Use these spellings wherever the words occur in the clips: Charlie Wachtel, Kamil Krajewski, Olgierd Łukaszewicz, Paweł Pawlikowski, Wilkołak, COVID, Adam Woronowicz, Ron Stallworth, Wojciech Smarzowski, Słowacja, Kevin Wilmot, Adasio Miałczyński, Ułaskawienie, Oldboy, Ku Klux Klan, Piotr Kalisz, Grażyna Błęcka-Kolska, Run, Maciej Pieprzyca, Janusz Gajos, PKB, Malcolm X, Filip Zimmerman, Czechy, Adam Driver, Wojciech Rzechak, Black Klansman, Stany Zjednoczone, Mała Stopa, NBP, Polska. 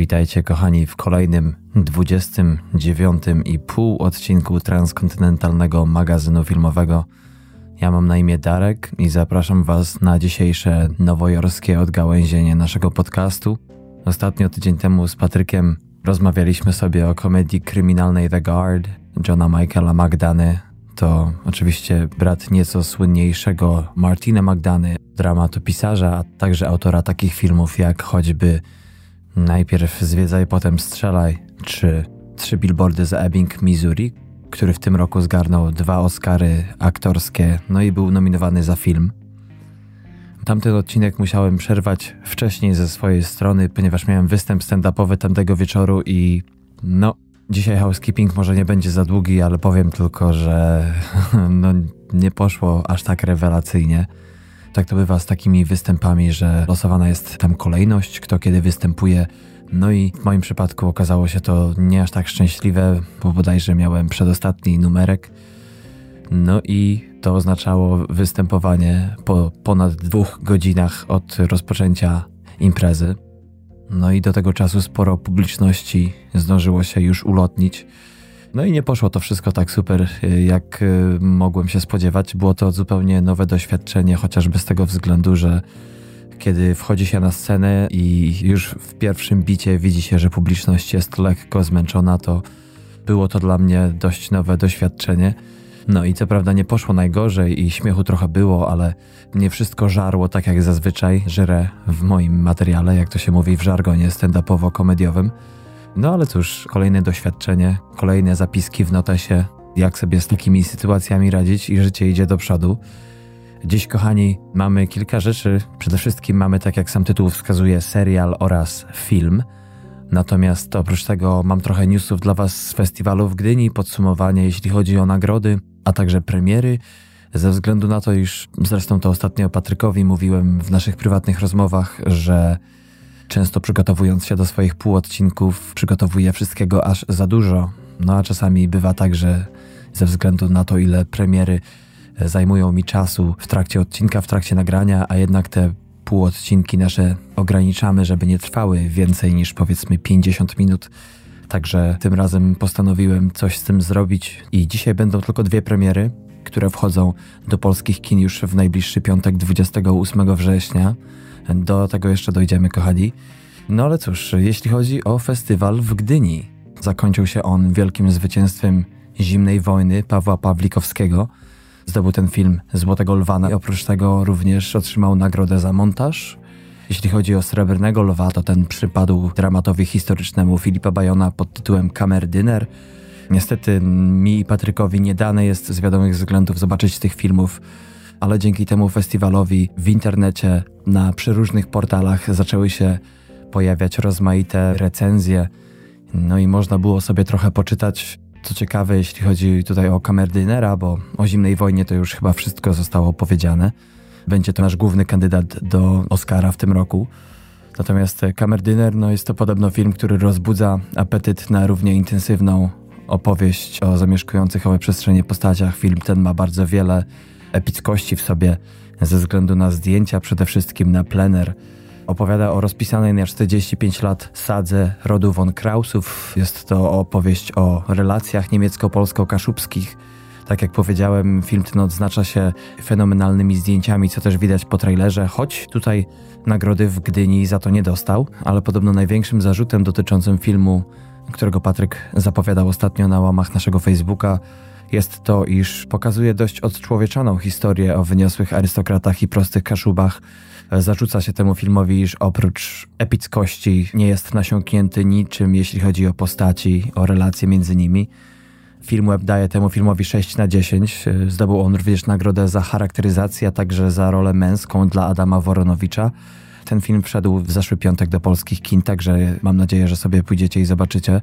Witajcie kochani w kolejnym 29,5 odcinku transkontynentalnego magazynu filmowego. Ja mam na imię Darek i zapraszam was na dzisiejsze nowojorskie odgałęzienie naszego podcastu. Ostatnio tydzień temu z Patrykiem rozmawialiśmy sobie o komedii kryminalnej The Guard Johna Michaela Magdany. To oczywiście brat nieco słynniejszego Martina Magdany, dramatopisarza, a także autora takich filmów jak choćby Najpierw Zwiedzaj, Potem Strzelaj czy Trzy Billboardy z Ebbing, Missouri, który w tym roku zgarnął 2 Oscary aktorskie, no i był nominowany za film. Tamten odcinek musiałem przerwać wcześniej ze swojej strony, ponieważ miałem występ stand-upowy tamtego wieczoru i dzisiaj housekeeping może nie będzie za długi, ale powiem tylko, że nie poszło aż tak rewelacyjnie. Tak to bywa z takimi występami, że losowana jest tam kolejność, kto kiedy występuje. No i w moim przypadku okazało się to nie aż tak szczęśliwe, bo bodajże miałem przedostatni numerek. No i to oznaczało występowanie po ponad 2 godzinach od rozpoczęcia imprezy. No i do tego czasu sporo publiczności zdążyło się już ulotnić. No i nie poszło to wszystko tak super, jak mogłem się spodziewać. Było to zupełnie nowe doświadczenie, chociażby z tego względu, że kiedy wchodzi się na scenę i już w pierwszym bicie widzi się, że publiczność jest lekko zmęczona, to było to dla mnie dość nowe doświadczenie. No i co prawda nie poszło najgorzej i śmiechu trochę było, ale nie wszystko żarło tak jak zazwyczaj żre w moim materiale, jak to się mówi w żargonie stand-upowo-komediowym. No ale cóż, kolejne doświadczenie, kolejne zapiski w notesie, jak sobie z takimi sytuacjami radzić i życie idzie do przodu. Dziś, kochani, mamy kilka rzeczy. Przede wszystkim mamy, tak jak sam tytuł wskazuje, serial oraz film. Natomiast oprócz tego mam trochę newsów dla was z festiwalu w Gdyni, podsumowanie jeśli chodzi o nagrody, a także premiery. Ze względu na to, iż zresztą to ostatnio Patrykowi mówiłem w naszych prywatnych rozmowach, że często przygotowując się do swoich półodcinków przygotowuję wszystkiego aż za dużo. No a czasami bywa tak, że ze względu na to, ile premiery zajmują mi czasu w trakcie odcinka, w trakcie nagrania, a jednak te półodcinki nasze ograniczamy, żeby nie trwały więcej niż powiedzmy 50 minut. Także tym razem postanowiłem coś z tym zrobić i dzisiaj będą tylko 2 premiery, które wchodzą do polskich kin już w najbliższy piątek 28 września. Do tego jeszcze dojdziemy, kochani. No ale cóż, jeśli chodzi o festiwal w Gdyni, zakończył się on wielkim zwycięstwem Zimnej Wojny Pawła Pawlikowskiego. Zdobył ten film Złotego Lwa i oprócz tego również otrzymał nagrodę za montaż. Jeśli chodzi o Srebrnego Lwa, to ten przypadł dramatowi historycznemu Filipa Bajona pod tytułem Kamerdyner. Niestety mi i Patrykowi nie dane jest z wiadomych względów zobaczyć tych filmów, ale dzięki temu festiwalowi w internecie, na przeróżnych portalach zaczęły się pojawiać rozmaite recenzje. No i można było sobie trochę poczytać. Co ciekawe, jeśli chodzi tutaj o Kamerdynera, bo o Zimnej Wojnie to już chyba wszystko zostało powiedziane. Będzie to nasz główny kandydat do Oscara w tym roku. Natomiast Kamerdyner, jest to podobno film, który rozbudza apetyt na równie intensywną opowieść o zamieszkujących owe przestrzenie postaciach. Film ten ma bardzo wiele epickości w sobie ze względu na zdjęcia, przede wszystkim na plener. Opowiada o rozpisanej na 45 lat sadze rodu von Krausów. Jest to opowieść o relacjach niemiecko-polsko-kaszubskich. Tak jak powiedziałem, film ten odznacza się fenomenalnymi zdjęciami, co też widać po trailerze, choć tutaj nagrody w Gdyni za to nie dostał, ale podobno największym zarzutem dotyczącym filmu, którego Patryk zapowiadał ostatnio na łamach naszego Facebooka, jest to, iż pokazuje dość odczłowieczoną historię o wyniosłych arystokratach i prostych kaszubach. Zarzuca się temu filmowi, iż oprócz epickości nie jest nasiąknięty niczym, jeśli chodzi o postaci, o relacje między nimi. Filmweb daje temu filmowi 6/10. Zdobył on również nagrodę za charakteryzację, a także za rolę męską dla Adama Woronowicza. Ten film wszedł w zeszły piątek do polskich kin, także mam nadzieję, że sobie pójdziecie i zobaczycie.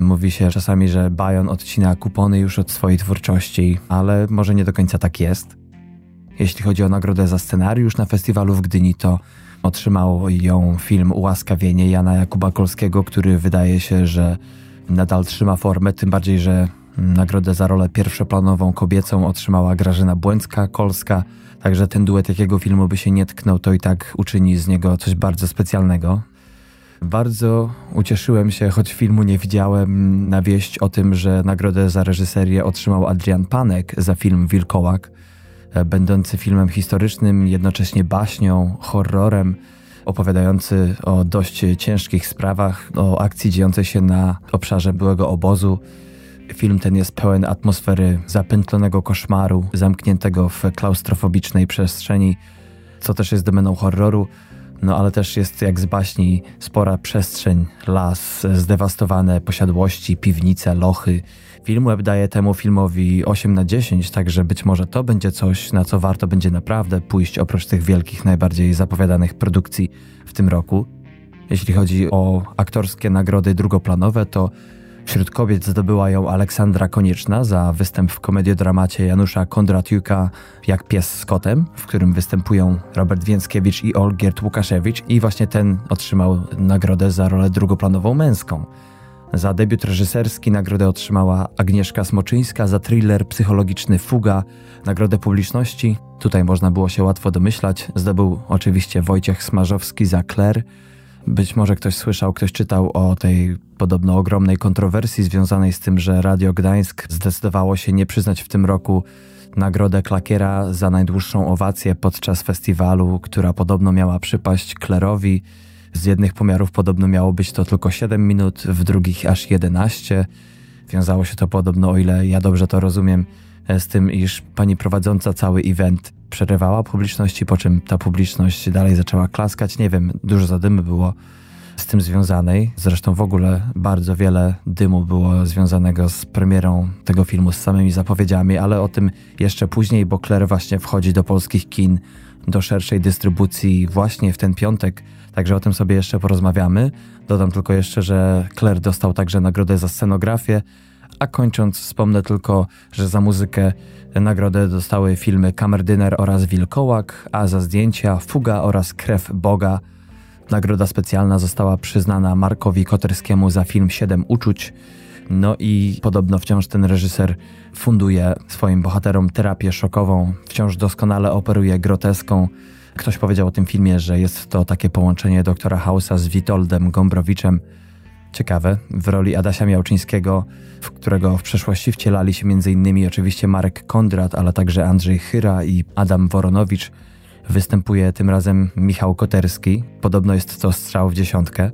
Mówi się czasami, że Bajon odcina kupony już od swojej twórczości, ale może nie do końca tak jest. Jeśli chodzi o nagrodę za scenariusz na festiwalu w Gdyni, to otrzymał ją film Ułaskawienie Jana Jakuba Kolskiego, który wydaje się, że nadal trzyma formę, tym bardziej, że nagrodę za rolę pierwszoplanową kobiecą otrzymała Grażyna Błęcka-Kolska, także ten duet jakiego filmu by się nie tknął, to i tak uczyni z niego coś bardzo specjalnego. Bardzo ucieszyłem się, choć filmu nie widziałem, na wieść o tym, że nagrodę za reżyserię otrzymał Adrian Panek za film Wilkołak, będący filmem historycznym, jednocześnie baśnią, horrorem, opowiadający o dość ciężkich sprawach, o akcji dziejącej się na obszarze byłego obozu. Film ten jest pełen atmosfery zapętlonego koszmaru, zamkniętego w klaustrofobicznej przestrzeni, co też jest domeną horroru, no ale też jest jak z baśni spora przestrzeń, las, zdewastowane posiadłości, piwnice, lochy. Filmweb daje temu filmowi 8/10, także być może to będzie coś, na co warto będzie naprawdę pójść oprócz tych wielkich, najbardziej zapowiadanych produkcji w tym roku. Jeśli chodzi o aktorskie nagrody drugoplanowe, to wśród kobiet zdobyła ją Aleksandra Konieczna za występ w komediodramacie Janusza Kondratyuka Jak pies z kotem, w którym występują Robert Więckiewicz i Olgierd Łukaszewicz, i właśnie ten otrzymał nagrodę za rolę drugoplanową męską. Za debiut reżyserski nagrodę otrzymała Agnieszka Smoczyńska za thriller psychologiczny Fuga, nagrodę publiczności, tutaj można było się łatwo domyślać, zdobył oczywiście Wojciech Smarzowski za Kler. Być może ktoś słyszał, ktoś czytał o tej podobno ogromnej kontrowersji związanej z tym, że Radio Gdańsk zdecydowało się nie przyznać w tym roku nagrodę Klakiera za najdłuższą owację podczas festiwalu, która podobno miała przypaść Klerowi. Z jednych pomiarów podobno miało być to tylko 7 minut, w drugich aż 11. Wiązało się to podobno, o ile ja dobrze to rozumiem, z tym, iż pani prowadząca cały event przerywała publiczności, po czym ta publiczność dalej zaczęła klaskać. Nie wiem, dużo zadymy było z tym związanej. Zresztą w ogóle bardzo wiele dymu było związanego z premierą tego filmu, z samymi zapowiedziami, ale o tym jeszcze później, bo Kler właśnie wchodzi do polskich kin, do szerszej dystrybucji właśnie w ten piątek, także o tym sobie jeszcze porozmawiamy. Dodam tylko jeszcze, że Kler dostał także nagrodę za scenografię, a kończąc wspomnę tylko, że za muzykę nagrodę dostały filmy Kamerdyner oraz Wilkołak, a za zdjęcia Fuga oraz Krew Boga. Nagroda specjalna została przyznana Markowi Koterskiemu za film Siedem Uczuć. No i podobno wciąż ten reżyser funduje swoim bohaterom terapię szokową, wciąż doskonale operuje groteską. Ktoś powiedział o tym filmie, że jest to takie połączenie doktora Hausa z Witoldem Gombrowiczem. Ciekawe, w roli Adasia Miałczyńskiego, w którego w przeszłości wcielali się m.in. oczywiście Marek Kondrat, ale także Andrzej Chyra i Adam Woronowicz, występuje tym razem Michał Koterski. Podobno jest to strzał w dziesiątkę.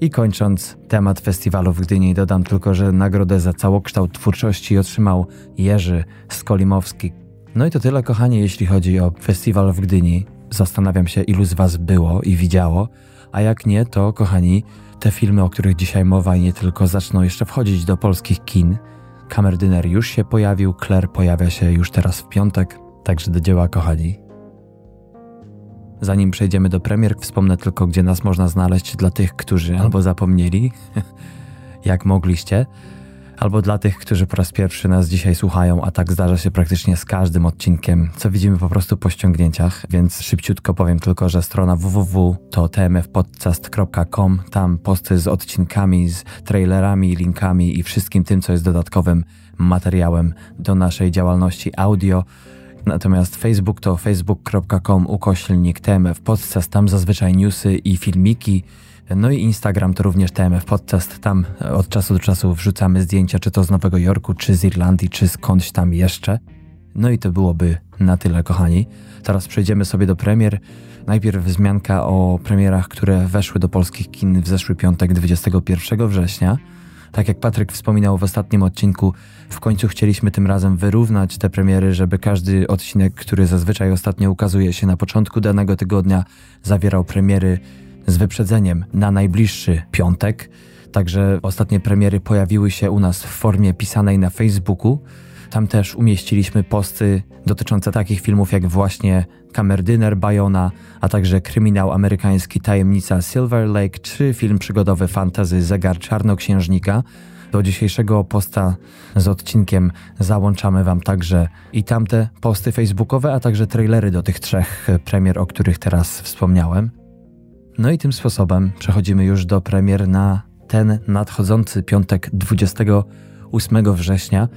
I kończąc temat festiwalu w Gdyni, dodam tylko, że nagrodę za całokształt twórczości otrzymał Jerzy Skolimowski. No i to tyle, kochani, jeśli chodzi o festiwal w Gdyni. Zastanawiam się, ilu z was było i widziało, a jak nie, to kochani, te filmy, o których dzisiaj mowa i nie tylko, zaczną jeszcze wchodzić do polskich kin. Kamerdyner już się pojawił, Kler pojawia się już teraz w piątek, także do dzieła, kochani. Zanim przejdziemy do premier, wspomnę tylko, gdzie nas można znaleźć dla tych, którzy albo zapomnieli, jak mogliście, albo dla tych, którzy po raz pierwszy nas dzisiaj słuchają, a tak zdarza się praktycznie z każdym odcinkiem, co widzimy po prostu po ściągnięciach, więc szybciutko powiem tylko, że strona www to tmfpodcast.com, tam posty z odcinkami, z trailerami, linkami i wszystkim tym, co jest dodatkowym materiałem do naszej działalności audio. Natomiast Facebook to facebook.com/tmfpodcast, tam zazwyczaj newsy i filmiki. No i Instagram to również tmfpodcast, tam od czasu do czasu wrzucamy zdjęcia, czy to z Nowego Jorku, czy z Irlandii, czy skądś tam jeszcze. No i to byłoby na tyle, kochani. Teraz przejdziemy sobie do premier. Najpierw wzmianka o premierach, które weszły do polskich kin w zeszły piątek, 21 września. Tak jak Patryk wspominał w ostatnim odcinku, w końcu chcieliśmy tym razem wyrównać te premiery, żeby każdy odcinek, który zazwyczaj ostatnio ukazuje się na początku danego tygodnia, zawierał premiery z wyprzedzeniem na najbliższy piątek. Także ostatnie premiery pojawiły się u nas w formie pisanej na Facebooku. Tam też umieściliśmy posty dotyczące takich filmów jak właśnie Kamerdyner Bajona, a także kryminał amerykański Tajemnica Silver Lake czy film przygodowy fantasy Zegar Czarnoksiężnika. Do dzisiejszego posta z odcinkiem załączamy wam także i tamte posty facebookowe, a także trailery do tych trzech premier, o których teraz wspomniałem. No i tym sposobem przechodzimy już do premier na ten nadchodzący piątek 28 września.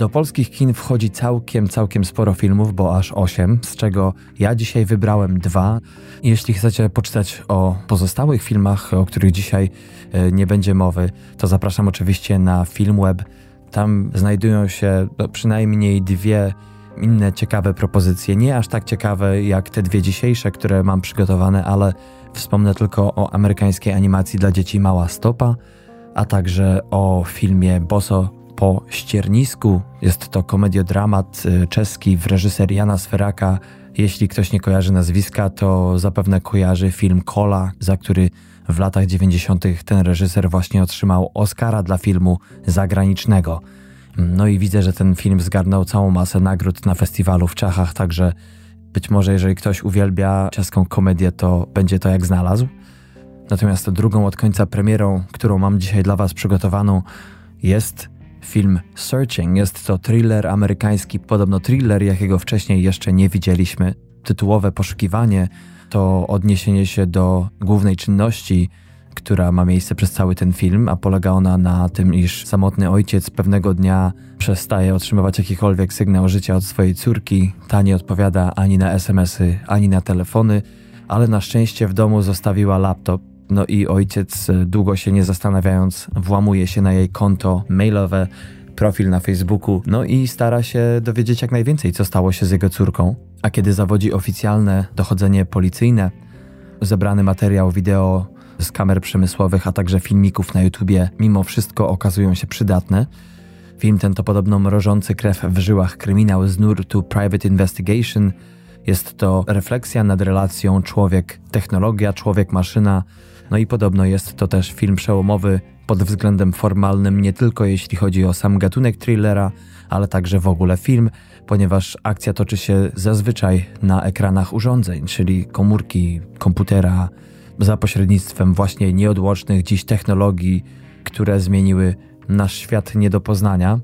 Do polskich kin wchodzi całkiem sporo filmów, bo aż 8, z czego ja dzisiaj wybrałem 2. Jeśli chcecie poczytać o pozostałych filmach, o których dzisiaj nie będzie mowy, to zapraszam oczywiście na Filmweb. Tam znajdują się przynajmniej 2 inne ciekawe propozycje, nie aż tak ciekawe jak te 2 dzisiejsze, które mam przygotowane, ale wspomnę tylko o amerykańskiej animacji dla dzieci Mała Stopa, a także o filmie Boso po ściernisku. Jest to komediodramat czeski w reżyser Jana Sferaka. Jeśli ktoś nie kojarzy nazwiska, to zapewne kojarzy film Kola, za który w latach 90. ten reżyser właśnie otrzymał Oscara dla filmu zagranicznego. No i widzę, że ten film zgarnął całą masę nagród na festiwalu w Czechach, także być może jeżeli ktoś uwielbia czeską komedię, to będzie to jak znalazł. Natomiast drugą od końca premierą, którą mam dzisiaj dla Was przygotowaną, jest film Searching. Jest to thriller amerykański, podobno thriller, jakiego wcześniej jeszcze nie widzieliśmy. Tytułowe poszukiwanie to odniesienie się do głównej czynności, która ma miejsce przez cały ten film, a polega ona na tym, iż samotny ojciec pewnego dnia przestaje otrzymywać jakikolwiek sygnał życia od swojej córki. Ta nie odpowiada ani na SMS-y, ani na telefony, ale na szczęście w domu zostawiła laptop. No i ojciec, długo się nie zastanawiając, włamuje się na jej konto mailowe, profil na Facebooku, no i stara się dowiedzieć jak najwięcej, co stało się z jego córką. A kiedy zawodzi oficjalne dochodzenie policyjne, zebrany materiał wideo z kamer przemysłowych, a także filmików na YouTubie mimo wszystko okazują się przydatne. Film ten to podobno mrożący krew w żyłach kryminał z nurtu Private Investigation. Jest to refleksja nad relacją człowiek-technologia, człowiek-maszyna. No i podobno jest to też film przełomowy pod względem formalnym, nie tylko jeśli chodzi o sam gatunek thrillera, ale także w ogóle film, ponieważ akcja toczy się zazwyczaj na ekranach urządzeń, czyli komórki, komputera, za pośrednictwem właśnie nieodłącznych dziś technologii, które zmieniły nasz świat nie do poznania.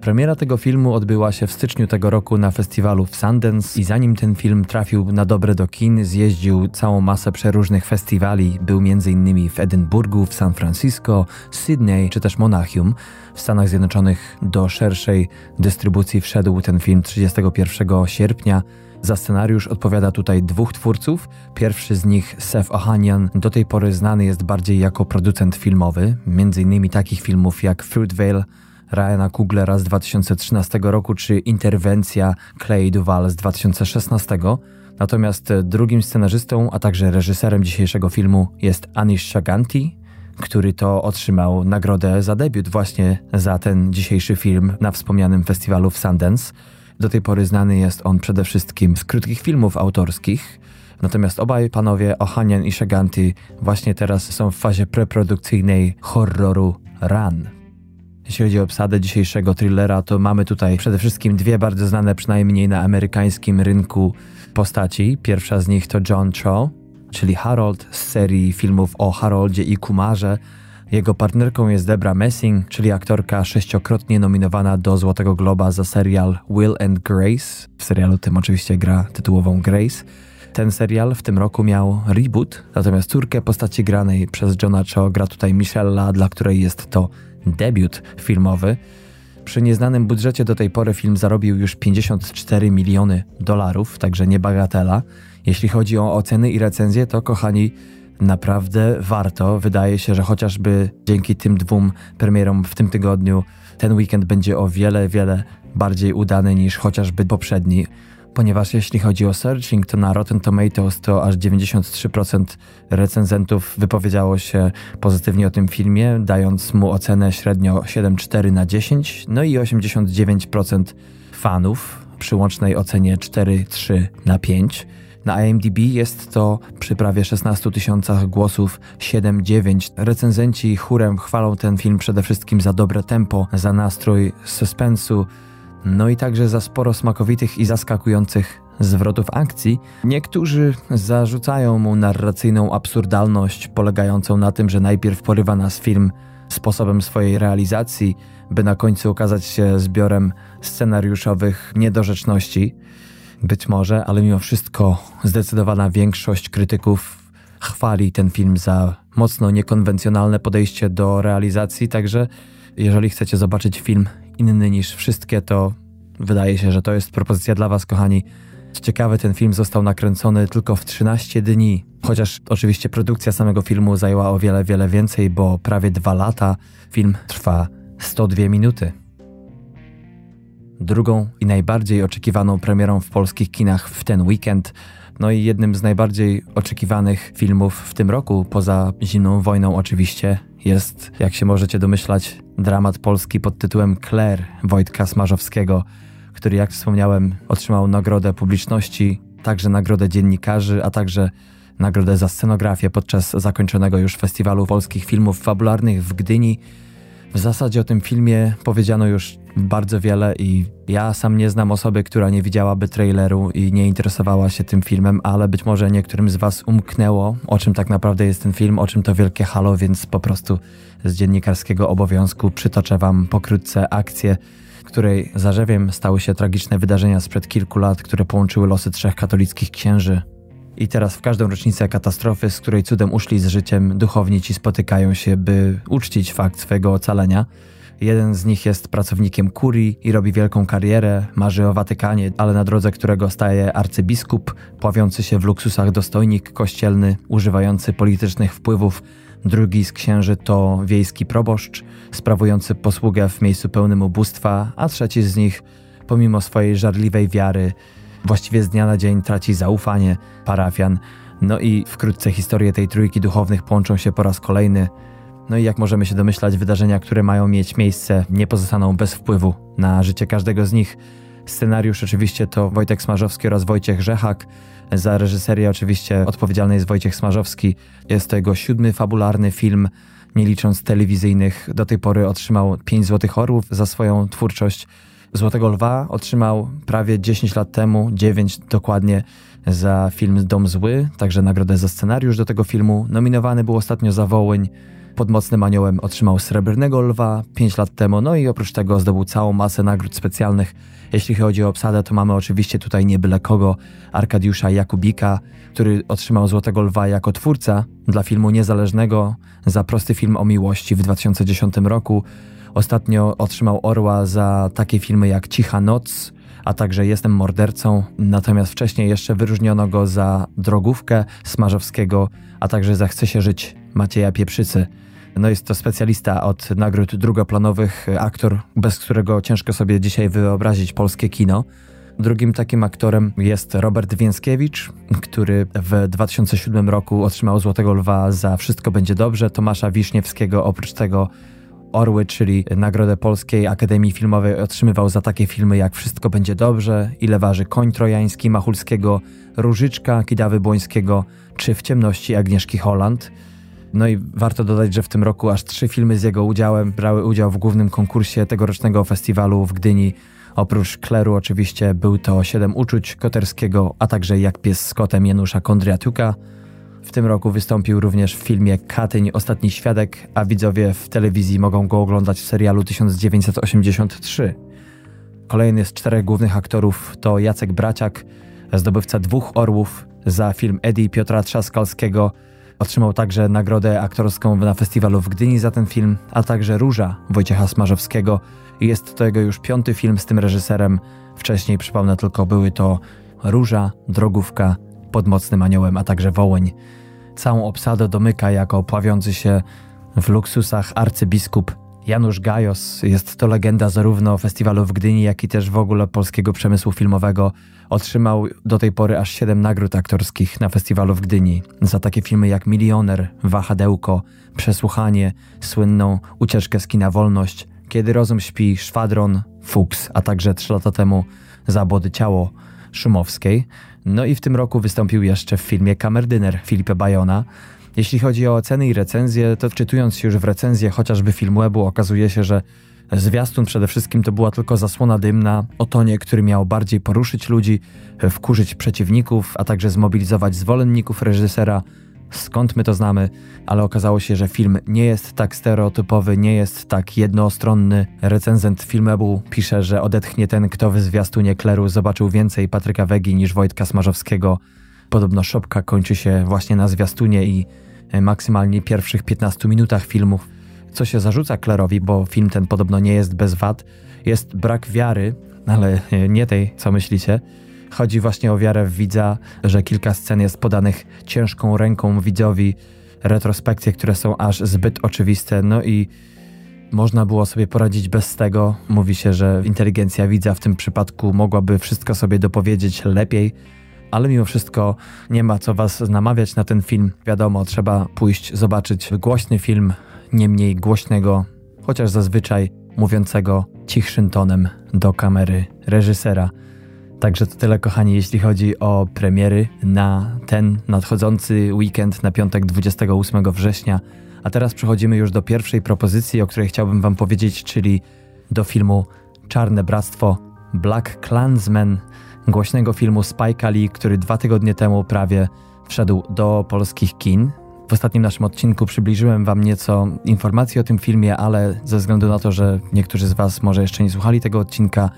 Premiera tego filmu odbyła się w styczniu tego roku na festiwalu w Sundance i zanim ten film trafił na dobre do kin, zjeździł całą masę przeróżnych festiwali. Był m.in. w Edynburgu, w San Francisco, Sydney czy też Monachium. W Stanach Zjednoczonych do szerszej dystrybucji wszedł ten film 31 sierpnia. Za scenariusz odpowiada tutaj 2 twórców. Pierwszy z nich, Seth Ohanian, do tej pory znany jest bardziej jako producent filmowy, m.in. takich filmów jak Fruitvale Ryana Kuglera z 2013 roku czy Interwencja Clay Duval z 2016. Natomiast drugim scenarzystą, a także reżyserem dzisiejszego filmu jest Anish Chaganty, który to otrzymał nagrodę za debiut właśnie za ten dzisiejszy film na wspomnianym festiwalu w Sundance. Do tej pory znany jest on przede wszystkim z krótkich filmów autorskich. Natomiast obaj panowie, Ohanian i Chaganty, właśnie teraz są w fazie preprodukcyjnej horroru Run. Jeśli chodzi o obsadę dzisiejszego thrillera, to mamy tutaj przede wszystkim 2 bardzo znane, przynajmniej na amerykańskim rynku, postaci. Pierwsza z nich to John Cho, czyli Harold z serii filmów o Haroldzie i Kumarze. Jego partnerką jest Debra Messing, czyli aktorka 6-krotnie nominowana do Złotego Globa za serial Will and Grace. W serialu tym oczywiście gra tytułową Grace. Ten serial w tym roku miał reboot, natomiast córkę postaci granej przez Johna Cho gra tutaj Michella, dla której jest to debiut filmowy. Przy nieznanym budżecie do tej pory film zarobił już $54 miliony, także nie bagatela. Jeśli chodzi o oceny i recenzje, to kochani, naprawdę warto. Wydaje się, że chociażby dzięki tym 2 premierom w tym tygodniu ten weekend będzie o wiele bardziej udany niż chociażby poprzedni. Ponieważ jeśli chodzi o Searching, to na Rotten Tomatoes to aż 93% recenzentów wypowiedziało się pozytywnie o tym filmie, dając mu ocenę średnio 7,4 na 10, no i 89% fanów przy łącznej ocenie 4,3 na 5. Na IMDb jest to przy prawie 16 000 głosów 7,9. Recenzenci chórem chwalą ten film przede wszystkim za dobre tempo, za nastrój suspensu, no i także za sporo smakowitych i zaskakujących zwrotów akcji. Niektórzy zarzucają mu narracyjną absurdalność polegającą na tym, że najpierw porywa nas film sposobem swojej realizacji, by na końcu okazać się zbiorem scenariuszowych niedorzeczności. Być może, ale mimo wszystko zdecydowana większość krytyków chwali ten film za mocno niekonwencjonalne podejście do realizacji, także jeżeli chcecie zobaczyć film inny niż wszystkie, to wydaje się, że to jest propozycja dla was, kochani. Co ciekawe, ten film został nakręcony tylko w 13 dni, chociaż oczywiście produkcja samego filmu zajęła o wiele, wiele więcej, bo prawie 2 lata. Film trwa 102 minuty. Drugą i najbardziej oczekiwaną premierą w polskich kinach w ten weekend, no i jednym z najbardziej oczekiwanych filmów w tym roku, poza Zimną Wojną oczywiście, jest, jak się możecie domyślać, dramat polski pod tytułem Kler Wojtka Smarzowskiego, który, jak wspomniałem, otrzymał nagrodę publiczności, także nagrodę dziennikarzy, a także nagrodę za scenografię podczas zakończonego już Festiwalu Polskich Filmów Fabularnych w Gdyni. W zasadzie o tym filmie powiedziano już bardzo wiele i ja sam nie znam osoby, która nie widziałaby traileru i nie interesowała się tym filmem, ale być może niektórym z was umknęło, o czym tak naprawdę jest ten film, o czym to wielkie halo, więc po prostu z dziennikarskiego obowiązku przytoczę wam pokrótce akcję, której zarzewiem stały się tragiczne wydarzenia sprzed kilku lat, które połączyły losy 3 katolickich księży. I teraz w każdą rocznicę katastrofy, z której cudem uszli z życiem, duchowni ci spotykają się, by uczcić fakt swojego ocalenia. Jeden z nich jest pracownikiem kurii i robi wielką karierę, marzy o Watykanie, ale na drodze którego staje arcybiskup, pławiący się w luksusach dostojnik kościelny, używający politycznych wpływów. Drugi z księży to wiejski proboszcz, sprawujący posługę w miejscu pełnym ubóstwa, a trzeci z nich, pomimo swojej żarliwej wiary, właściwie z dnia na dzień traci zaufanie parafian. No i wkrótce historie tej trójki duchownych połączą się po raz kolejny. No i jak możemy się domyślać, wydarzenia, które mają mieć miejsce, nie pozostaną bez wpływu na życie każdego z nich. Scenariusz oczywiście to Wojtek Smarzowski oraz Wojciech Rzechak. Za reżyserię oczywiście odpowiedzialny jest Wojciech Smarzowski. Jest to jego 7. fabularny film, nie licząc telewizyjnych. Do tej pory otrzymał 5 Złotych Orłów za swoją twórczość. Złotego Lwa otrzymał prawie 10 lat temu, 9 dokładnie, za film Dom Zły, także nagrodę za scenariusz do tego filmu. Nominowany był ostatnio za Wołyń. Pod Mocnym Aniołem otrzymał Srebrnego Lwa 5 lat temu, no i oprócz tego zdobył całą masę nagród specjalnych. Jeśli chodzi o obsadę, to mamy oczywiście tutaj nie byle kogo, Arkadiusza Jakubika, który otrzymał Złotego Lwa jako twórca dla filmu niezależnego za prosty film o miłości w 2010 roku. Ostatnio otrzymał Orła za takie filmy jak Cicha Noc, a także Jestem mordercą, natomiast wcześniej jeszcze wyróżniono go za Drogówkę Smarzowskiego, a także za Chce się żyć Macieja Pieprzycy. No jest to specjalista od nagród drugoplanowych, aktor, bez którego ciężko sobie dzisiaj wyobrazić polskie kino. Drugim takim aktorem jest Robert Więckiewicz, który w 2007 roku otrzymał Złotego Lwa za Wszystko będzie dobrze, Tomasza Wiśniewskiego, oprócz tego Orły, czyli Nagrodę Polskiej Akademii Filmowej otrzymywał za takie filmy jak Wszystko będzie dobrze, Ile waży koń trojański Machulskiego, Różyczka Kidawy Błońskiego czy W ciemności Agnieszki Holland. No i warto dodać, że w tym roku aż 3 filmy z jego udziałem brały udział w głównym konkursie tegorocznego festiwalu w Gdyni. Oprócz Kleru oczywiście był to Siedem Uczuć Koterskiego, a także Jak pies z kotem Janusza Kondratyuka. W tym roku wystąpił również w filmie Katyń Ostatni Świadek, a widzowie w telewizji mogą go oglądać w serialu 1983. Kolejny z 4 głównych aktorów to Jacek Braciak, zdobywca 2 Orłów za film Eddie Piotra Trzaskalskiego. Otrzymał także nagrodę aktorską na festiwalu w Gdyni za ten film, a także Róża Wojciecha Smarzowskiego. Jest to jego już 5. film z tym reżyserem. Wcześniej, przypomnę tylko, były to Róża, Drogówka, Pod Mocnym Aniołem, a także Wołyń. Całą obsadę domyka jako pławiący się w luksusach arcybiskup Janusz Gajos. Jest to legenda zarówno festiwalu w Gdyni, jak i też w ogóle polskiego przemysłu filmowego. Otrzymał do tej pory aż 7 nagród aktorskich na festiwalu w Gdyni za takie filmy jak Milioner, Wahadełko, Przesłuchanie, słynną Ucieczkę z kina Wolność, Kiedy rozum śpi, Szwadron, Fuchs, a także 3 lata temu za Błode ciało Szumowskiej. No i w tym roku wystąpił jeszcze w filmie Kamerdyner Filipa Bajona. Jeśli chodzi o oceny i recenzje, to wczytując się już w recenzję chociażby Filmwebu, okazuje się, że zwiastun przede wszystkim to była tylko zasłona dymna o tonie, który miał bardziej poruszyć ludzi, wkurzyć przeciwników, a także zmobilizować zwolenników reżysera. Skąd my to znamy, ale okazało się, że film nie jest tak stereotypowy, nie jest tak jednostronny. Recenzent Filmebu pisze, że odetchnie ten, kto w zwiastunie Kleru zobaczył więcej Patryka Wegi niż Wojtka Smarzowskiego. Podobno szopka kończy się właśnie na zwiastunie i maksymalnie pierwszych 15 minutach filmu, co się zarzuca Klerowi, bo film ten podobno nie jest bez wad. jest brak wiary, ale nie tej, co myślicie. Chodzi właśnie o wiarę w widza, że kilka scen jest podanych ciężką ręką widzowi, retrospekcje, które są aż zbyt oczywiste, no i można było sobie poradzić bez tego. Mówi się, że inteligencja widza w tym przypadku mogłaby wszystko sobie dopowiedzieć lepiej, ale mimo wszystko nie ma co was namawiać na ten film. Wiadomo, trzeba pójść zobaczyć głośny film, nie mniej głośnego, chociaż zazwyczaj mówiącego cichszym tonem do kamery reżysera. Także to tyle, kochani, jeśli chodzi o premiery na ten nadchodzący weekend, na piątek 28 września. A teraz przechodzimy już do pierwszej propozycji, o której chciałbym wam powiedzieć, czyli do filmu Czarne Bractwo, Black Klansman, głośnego filmu Spike'a Lee, który 2 tygodnie temu prawie wszedł do polskich kin. W ostatnim naszym odcinku przybliżyłem wam nieco informacji o tym filmie, ale ze względu na to, że niektórzy z was może jeszcze nie słuchali tego odcinka,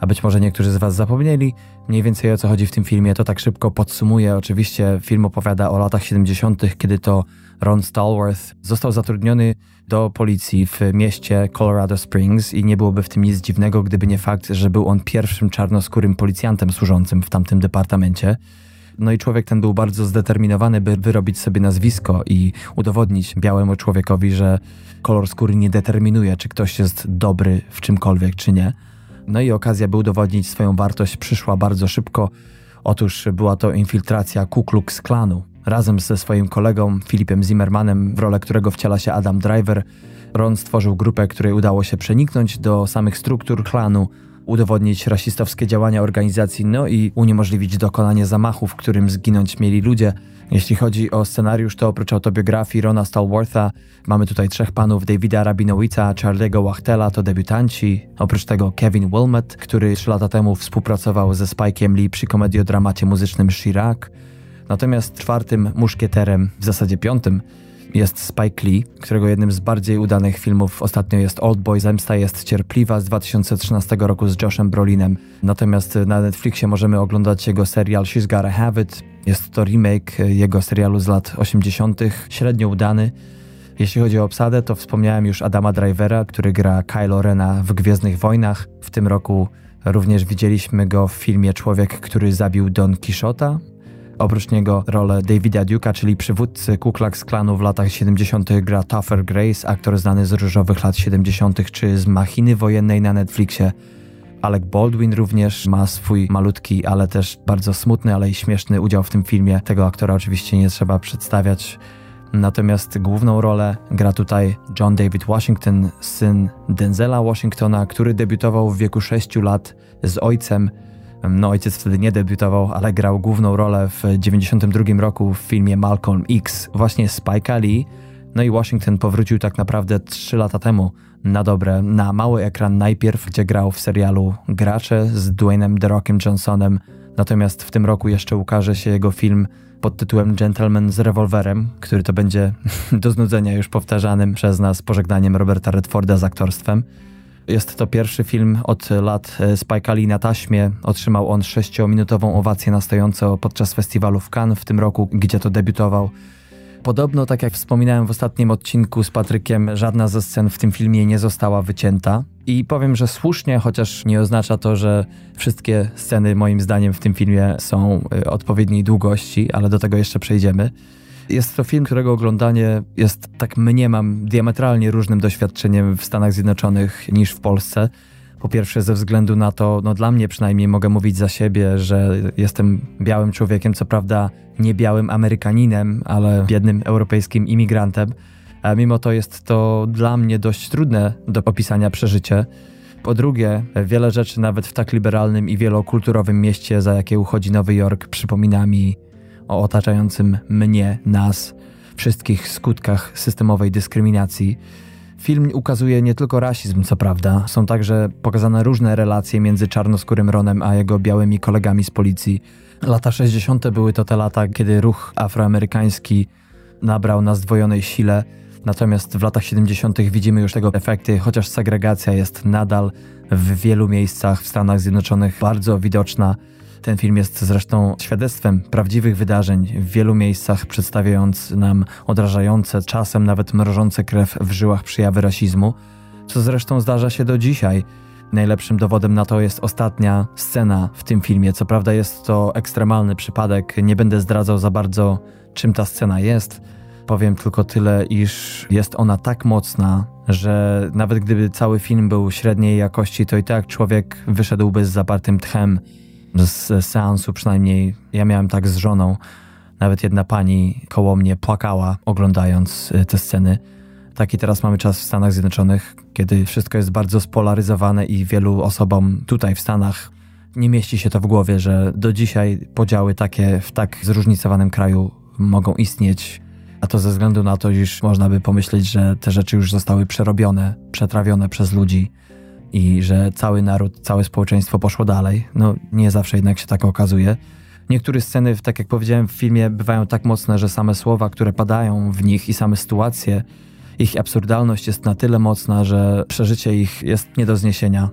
a być może niektórzy z was zapomnieli mniej więcej o co chodzi w tym filmie, to tak szybko podsumuję. Oczywiście film opowiada o latach 70., kiedy to Ron Stallworth został zatrudniony do policji w mieście Colorado Springs i nie byłoby w tym nic dziwnego, gdyby nie fakt, że był on pierwszym czarnoskórym policjantem służącym w tamtym departamencie. No i człowiek ten był bardzo zdeterminowany, by wyrobić sobie nazwisko i udowodnić białemu człowiekowi, że kolor skóry nie determinuje, czy ktoś jest dobry w czymkolwiek, czy nie. No i okazja, by udowodnić swoją wartość, przyszła bardzo szybko. Otóż była to infiltracja Ku Klux Klanu. Razem ze swoim kolegą Filipem Zimmermanem, w rolę którego wciela się Adam Driver, Ron stworzył grupę, której udało się przeniknąć do samych struktur klanu, udowodnić rasistowskie działania organizacji, no i uniemożliwić dokonanie zamachu, w którym zginąć mieli ludzie. Jeśli chodzi o scenariusz, to oprócz autobiografii Rona Stallwortha mamy tutaj 3 panów, Davida Rabinowica, Charlie'ego Wachtela, to debiutanci. Oprócz tego Kevin Wilmot, który 3 lata temu współpracował ze Spike'iem Lee przy komediodramacie muzycznym Chirac. Natomiast 4. muszkieterem, w zasadzie 5., jest Spike Lee, którego jednym z bardziej udanych filmów ostatnio jest Oldboy, Zemsta jest cierpliwa z 2013 roku z Joshem Brolinem. Natomiast na Netflixie możemy oglądać jego serial She's Gotta Have It. Jest to remake jego serialu z lat 80., średnio udany. Jeśli chodzi o obsadę, to wspomniałem już Adama Drivera, który gra Kylo Rena w Gwiezdnych Wojnach. W tym roku również widzieliśmy go w filmie Człowiek, który zabił Don Quixota. Oprócz niego rolę Davida Duke'a, czyli przywódcy Ku Klux Klanu w latach 70. gra Topher Grace, aktor znany z Różowych lat 70. czy z Machiny wojennej na Netflixie. Alec Baldwin również ma swój malutki, ale też bardzo smutny, ale i śmieszny udział w tym filmie. Tego aktora oczywiście nie trzeba przedstawiać. Natomiast główną rolę gra tutaj John David Washington, syn Denzela Washingtona, który debiutował w wieku 6 lat z ojcem. No, ojciec wtedy nie debiutował, ale grał główną rolę w 1992 roku w filmie Malcolm X, właśnie Spike'a Lee. No i Washington powrócił tak naprawdę 3 lata temu na dobre, na mały ekran najpierw, gdzie grał w serialu Gracze z Dwaynem The Rockiem Johnsonem. Natomiast w tym roku jeszcze ukaże się jego film pod tytułem Gentleman z rewolwerem, który to będzie do znudzenia już powtarzanym przez nas pożegnaniem Roberta Redforda z aktorstwem. Jest to pierwszy film od lat Spike'a Lee na taśmie. Otrzymał on 6-minutową owację na stojąco podczas festiwalu w Cannes w tym roku, gdzie to debiutował. Podobno, tak jak wspominałem w ostatnim odcinku z Patrykiem, żadna ze scen w tym filmie nie została wycięta. I powiem, że słusznie, chociaż nie oznacza to, że wszystkie sceny moim zdaniem w tym filmie są odpowiedniej długości, ale do tego jeszcze przejdziemy. Jest to film, którego oglądanie jest, tak mniemam, diametralnie różnym doświadczeniem w Stanach Zjednoczonych niż w Polsce. Po pierwsze ze względu na to, no dla mnie przynajmniej mogę mówić za siebie, że jestem białym człowiekiem, co prawda nie białym Amerykaninem, ale biednym europejskim imigrantem. A mimo to jest to dla mnie dość trudne do opisania przeżycie. Po drugie, wiele rzeczy nawet w tak liberalnym i wielokulturowym mieście, za jakie uchodzi Nowy Jork, przypomina mi o otaczającym mnie, nas, wszystkich skutkach systemowej dyskryminacji. Film ukazuje nie tylko rasizm, co prawda. Są także pokazane różne relacje między czarnoskórym Ronem a jego białymi kolegami z policji. Lata 60. były to te lata, kiedy ruch afroamerykański nabrał na zdwojonej sile. Natomiast w latach 70. widzimy już tego efekty, chociaż segregacja jest nadal w wielu miejscach w Stanach Zjednoczonych bardzo widoczna. Ten film jest zresztą świadectwem prawdziwych wydarzeń w wielu miejscach, przedstawiając nam odrażające, czasem nawet mrożące krew w żyłach przejawy rasizmu, co zresztą zdarza się do dzisiaj. Najlepszym dowodem na to jest ostatnia scena w tym filmie. Co prawda jest to ekstremalny przypadek, nie będę zdradzał za bardzo, czym ta scena jest. Powiem tylko tyle, iż jest ona tak mocna, że nawet gdyby cały film był średniej jakości, to i tak człowiek wyszedłby z zapartym tchem z seansu, przynajmniej ja miałem tak z żoną. Nawet jedna pani koło mnie płakała, oglądając te sceny. Taki teraz mamy czas w Stanach Zjednoczonych, kiedy wszystko jest bardzo spolaryzowane i wielu osobom tutaj w Stanach nie mieści się to w głowie, że do dzisiaj podziały takie w tak zróżnicowanym kraju mogą istnieć. A to ze względu na to, iż można by pomyśleć, że te rzeczy już zostały przerobione, przetrawione przez ludzi i że cały naród, całe społeczeństwo poszło dalej. No nie zawsze jednak się tak okazuje. Niektóre sceny, tak jak powiedziałem w filmie, bywają tak mocne, że same słowa, które padają w nich i same sytuacje, ich absurdalność jest na tyle mocna, że przeżycie ich jest nie do zniesienia.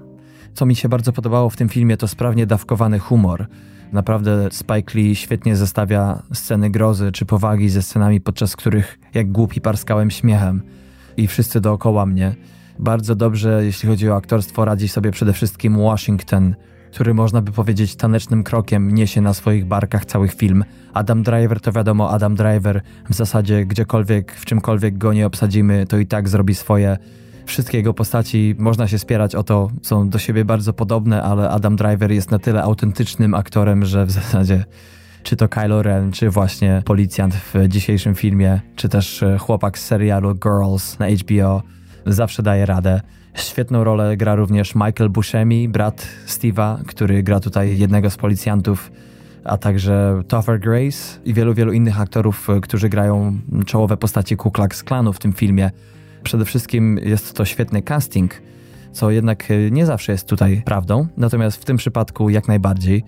Co mi się bardzo podobało w tym filmie, to sprawnie dawkowany humor. Naprawdę Spike Lee świetnie zestawia sceny grozy czy powagi ze scenami, podczas których jak głupi parskałem śmiechem i wszyscy dookoła mnie. Bardzo dobrze, jeśli chodzi o aktorstwo, radzi sobie przede wszystkim Washington, który można by powiedzieć tanecznym krokiem niesie na swoich barkach cały film. Adam Driver to wiadomo, Adam Driver w zasadzie gdziekolwiek, w czymkolwiek go nie obsadzimy, to i tak zrobi swoje. Wszystkie jego postaci, można się spierać o to, są do siebie bardzo podobne, ale Adam Driver jest na tyle autentycznym aktorem, że w zasadzie czy to Kylo Ren, czy właśnie policjant w dzisiejszym filmie, czy też chłopak z serialu Girls na HBO zawsze daje radę. Świetną rolę gra również Michael Buscemi, brat Steve'a, który gra tutaj jednego z policjantów, a także Topher Grace i wielu, wielu innych aktorów, którzy grają czołowe postaci Ku Klux Klanu w tym filmie. Przede wszystkim jest to świetny casting, co jednak nie zawsze jest tutaj prawdą, natomiast w tym przypadku jak najbardziej.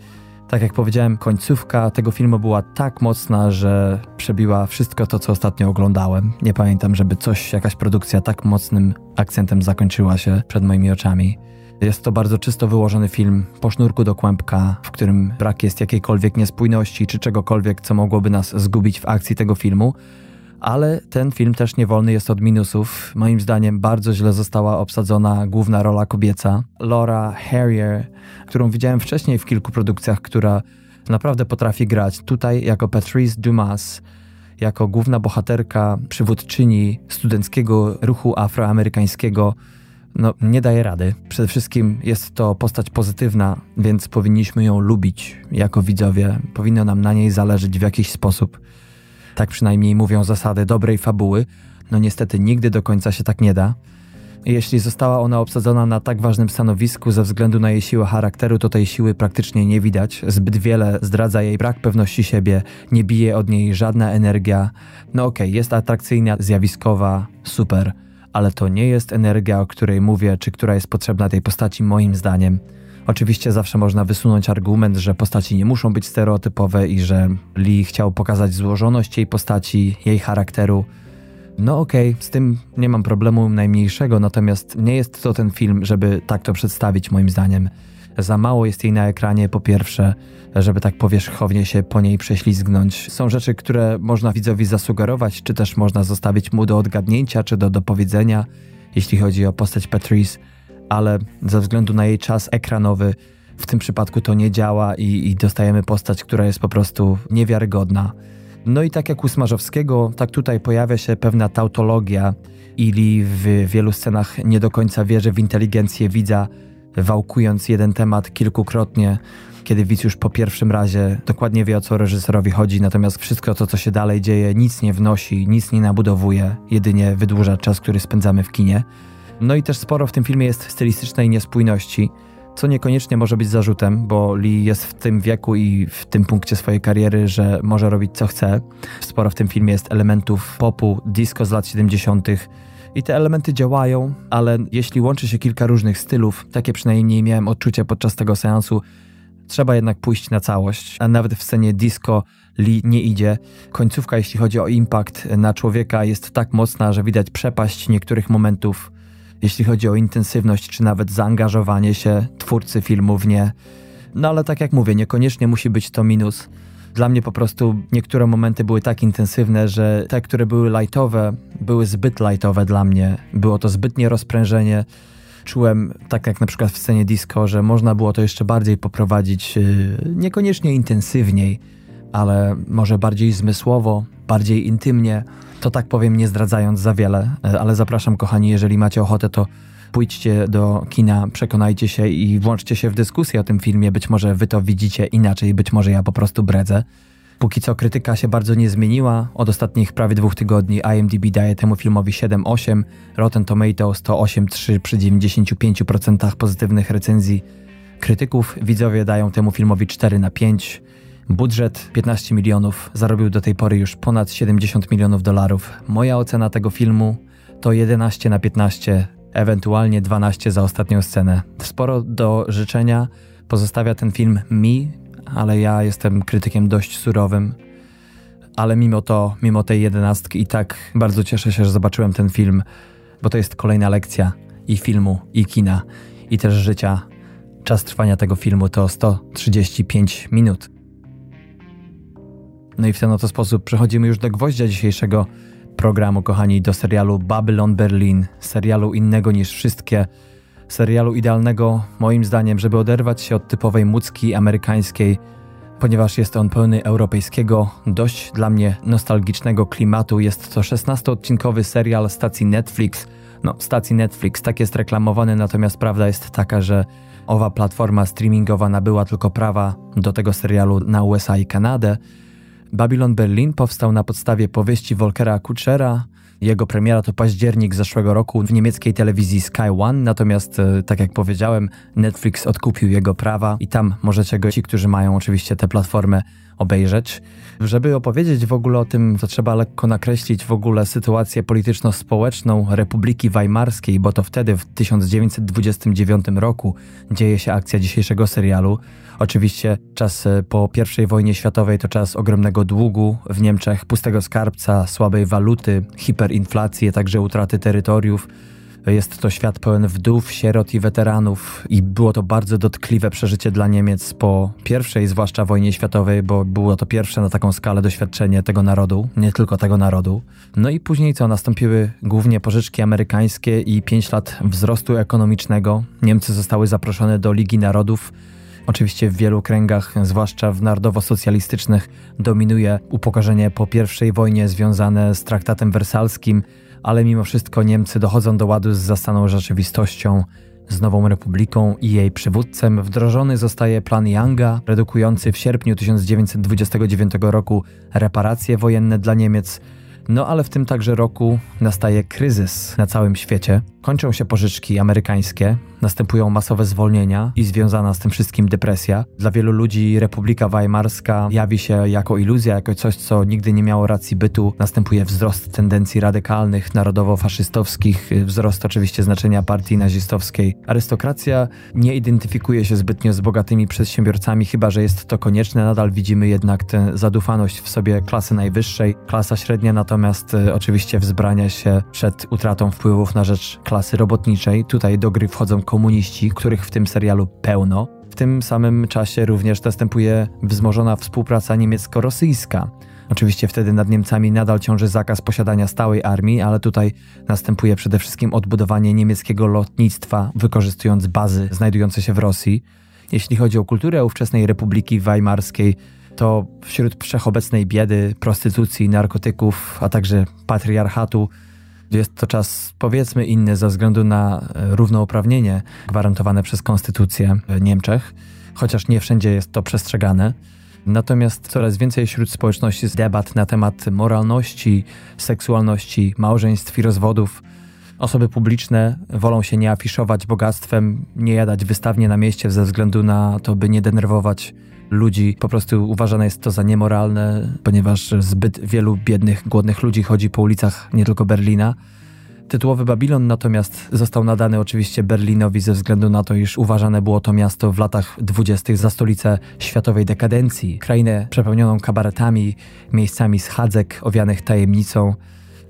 Tak jak powiedziałem, końcówka tego filmu była tak mocna, że przebiła wszystko to, co ostatnio oglądałem. Nie pamiętam, żeby jakaś produkcja tak mocnym akcentem zakończyła się przed moimi oczami. Jest to bardzo czysto wyłożony film, po sznurku do kłębka, w którym brak jest jakiejkolwiek niespójności czy czegokolwiek, co mogłoby nas zgubić w akcji tego filmu. Ale ten film też nie wolny jest od minusów. Moim zdaniem bardzo źle została obsadzona główna rola kobieca, Laura Harrier, którą widziałem wcześniej w kilku produkcjach, która naprawdę potrafi grać. Tutaj jako Patrice Dumas, jako główna bohaterka, przywódczyni studenckiego ruchu afroamerykańskiego, nie daje rady. Przede wszystkim jest to postać pozytywna, więc powinniśmy ją lubić jako widzowie. Powinno nam na niej zależeć w jakiś sposób. Tak przynajmniej mówią zasady dobrej fabuły. Niestety nigdy do końca się tak nie da. Jeśli została ona obsadzona na tak ważnym stanowisku ze względu na jej siłę charakteru, to tej siły praktycznie nie widać. Zbyt wiele zdradza jej brak pewności siebie, nie bije od niej żadna energia. Jest atrakcyjna, zjawiskowa, super, ale to nie jest energia, o której mówię, czy która jest potrzebna tej postaci moim zdaniem. Oczywiście zawsze można wysunąć argument, że postaci nie muszą być stereotypowe i że Lee chciał pokazać złożoność jej postaci, jej charakteru. Z tym nie mam problemu najmniejszego, natomiast nie jest to ten film, żeby tak to przedstawić moim zdaniem. Za mało jest jej na ekranie, po pierwsze, żeby tak powierzchownie się po niej prześlizgnąć. Są rzeczy, które można widzowi zasugerować, czy też można zostawić mu do odgadnięcia, czy do dopowiedzenia, jeśli chodzi o postać Patrice. Ale ze względu na jej czas ekranowy w tym przypadku to nie działa i dostajemy postać, która jest po prostu niewiarygodna. I tak jak u Smarzowskiego, tak tutaj pojawia się pewna tautologia i Lee w wielu scenach nie do końca wierzy w inteligencję widza, wałkując jeden temat kilkukrotnie, kiedy widz już po pierwszym razie dokładnie wie, o co reżyserowi chodzi, natomiast wszystko to, co się dalej dzieje, nic nie wnosi, nic nie nabudowuje, jedynie wydłuża czas, który spędzamy w kinie. I też sporo w tym filmie jest stylistycznej niespójności, co niekoniecznie może być zarzutem, bo Lee jest w tym wieku i w tym punkcie swojej kariery, że może robić co chce. Sporo w tym filmie jest elementów popu, disco z lat 70. I te elementy działają, ale jeśli łączy się kilka różnych stylów, takie przynajmniej miałem odczucie podczas tego seansu, trzeba jednak pójść na całość, a nawet w scenie disco Lee nie idzie. Końcówka, jeśli chodzi o impact na człowieka, jest tak mocna, że widać przepaść niektórych momentów, jeśli chodzi o intensywność, czy nawet zaangażowanie się twórcy filmu w nie. Ale tak jak mówię, niekoniecznie musi być to minus. Dla mnie po prostu niektóre momenty były tak intensywne, że te, które były lightowe, były zbyt lightowe dla mnie. Było to zbytnie rozprężenie. Czułem, tak jak na przykład w scenie disco, że można było to jeszcze bardziej poprowadzić, niekoniecznie intensywniej, ale może bardziej zmysłowo, bardziej intymnie. To tak powiem, nie zdradzając za wiele, ale zapraszam, kochani, jeżeli macie ochotę, to pójdźcie do kina, przekonajcie się i włączcie się w dyskusję o tym filmie. Być może wy to widzicie inaczej, być może ja po prostu bredzę. Póki co krytyka się bardzo nie zmieniła. Od ostatnich prawie 2 tygodni IMDb daje temu filmowi 7,8, Rotten Tomatoes to 8,3 przy 95% pozytywnych recenzji krytyków. Widzowie dają temu filmowi 4/5. Budżet 15 milionów, zarobił do tej pory już ponad 70 milionów dolarów. Moja ocena tego filmu to 11/15, ewentualnie 12 za ostatnią scenę. Sporo do życzenia pozostawia ten film mi, ale ja jestem krytykiem dość surowym. Ale mimo tej 11 i tak bardzo cieszę się, że zobaczyłem ten film, bo to jest kolejna lekcja i filmu, i kina, i też życia. Czas trwania tego filmu to 135 minut. No i w ten oto sposób przechodzimy już do gwoździa dzisiejszego programu, kochani, do serialu Babylon Berlin, serialu innego niż wszystkie, serialu idealnego, moim zdaniem, żeby oderwać się od typowej mucki amerykańskiej, ponieważ jest on pełny europejskiego, dość dla mnie nostalgicznego klimatu. Jest to 16-odcinkowy serial stacji Netflix. No, stacji Netflix, tak jest reklamowany, natomiast prawda jest taka, że owa platforma streamingowa nabyła tylko prawa do tego serialu na USA i Kanadę. Babylon Berlin powstał na podstawie powieści Volkera Kutschera. Jego premiera to październik zeszłego roku w niemieckiej telewizji Sky One, natomiast, tak jak powiedziałem, Netflix odkupił jego prawa i tam możecie go, ci, którzy mają oczywiście tę platformę, obejrzeć. Żeby opowiedzieć w ogóle o tym, to trzeba lekko nakreślić w ogóle sytuację polityczno-społeczną Republiki Weimarskiej, bo to wtedy, w 1929 roku, dzieje się akcja dzisiejszego serialu. Oczywiście czas po I wojnie światowej to czas ogromnego długu w Niemczech, pustego skarbca, słabej waluty, hiperinflacji, a także utraty terytoriów. Jest to świat pełen wdów, sierot i weteranów i było to bardzo dotkliwe przeżycie dla Niemiec po I, zwłaszcza wojnie światowej, bo było to pierwsze na taką skalę doświadczenie tego narodu, nie tylko tego narodu. No i później co? Nastąpiły głównie pożyczki amerykańskie i 5 lat wzrostu ekonomicznego. Niemcy zostały zaproszone do Ligi Narodów. Oczywiście w wielu kręgach, zwłaszcza w narodowo-socjalistycznych, dominuje upokorzenie po I wojnie związane z traktatem wersalskim, ale mimo wszystko Niemcy dochodzą do ładu z zastaną rzeczywistością, z nową republiką i jej przywódcem. Wdrożony zostaje plan Younga, redukujący w sierpniu 1929 roku reparacje wojenne dla Niemiec. No ale w tym także roku nastaje kryzys na całym świecie. Kończą się pożyczki amerykańskie, następują masowe zwolnienia i związana z tym wszystkim depresja. Dla wielu ludzi Republika Weimarska jawi się jako iluzja, jako coś, co nigdy nie miało racji bytu. Następuje wzrost tendencji radykalnych, narodowo-faszystowskich, wzrost oczywiście znaczenia partii nazistowskiej. Arystokracja nie identyfikuje się zbytnio z bogatymi przedsiębiorcami, chyba że jest to konieczne. Nadal widzimy jednak tę zadufaność w sobie klasy najwyższej. Klasa średnia natomiast oczywiście wzbrania się przed utratą wpływów na rzecz klasy robotniczej. Tutaj do gry wchodzą komuniści, których w tym serialu pełno. W tym samym czasie również następuje wzmożona współpraca niemiecko-rosyjska. Oczywiście wtedy nad Niemcami nadal ciąży zakaz posiadania stałej armii, ale tutaj następuje przede wszystkim odbudowanie niemieckiego lotnictwa, wykorzystując bazy znajdujące się w Rosji. Jeśli chodzi o kulturę ówczesnej Republiki Weimarskiej, to wśród wszechobecnej biedy, prostytucji, narkotyków, a także patriarchatu jest to czas, powiedzmy, inny ze względu na równouprawnienie gwarantowane przez konstytucję w Niemczech, chociaż nie wszędzie jest to przestrzegane. Natomiast coraz więcej wśród społeczności debat na temat moralności, seksualności, małżeństw i rozwodów. Osoby publiczne wolą się nie afiszować bogactwem, nie jadać wystawnie na mieście ze względu na to, by nie denerwować ludzi. Po prostu uważane jest to za niemoralne, ponieważ zbyt wielu biednych, głodnych ludzi chodzi po ulicach nie tylko Berlina. Tytułowy Babilon natomiast został nadany oczywiście Berlinowi ze względu na to, iż uważane było to miasto w latach 20. za stolicę światowej dekadencji. Krainę przepełnioną kabaretami, miejscami schadzek owianych tajemnicą.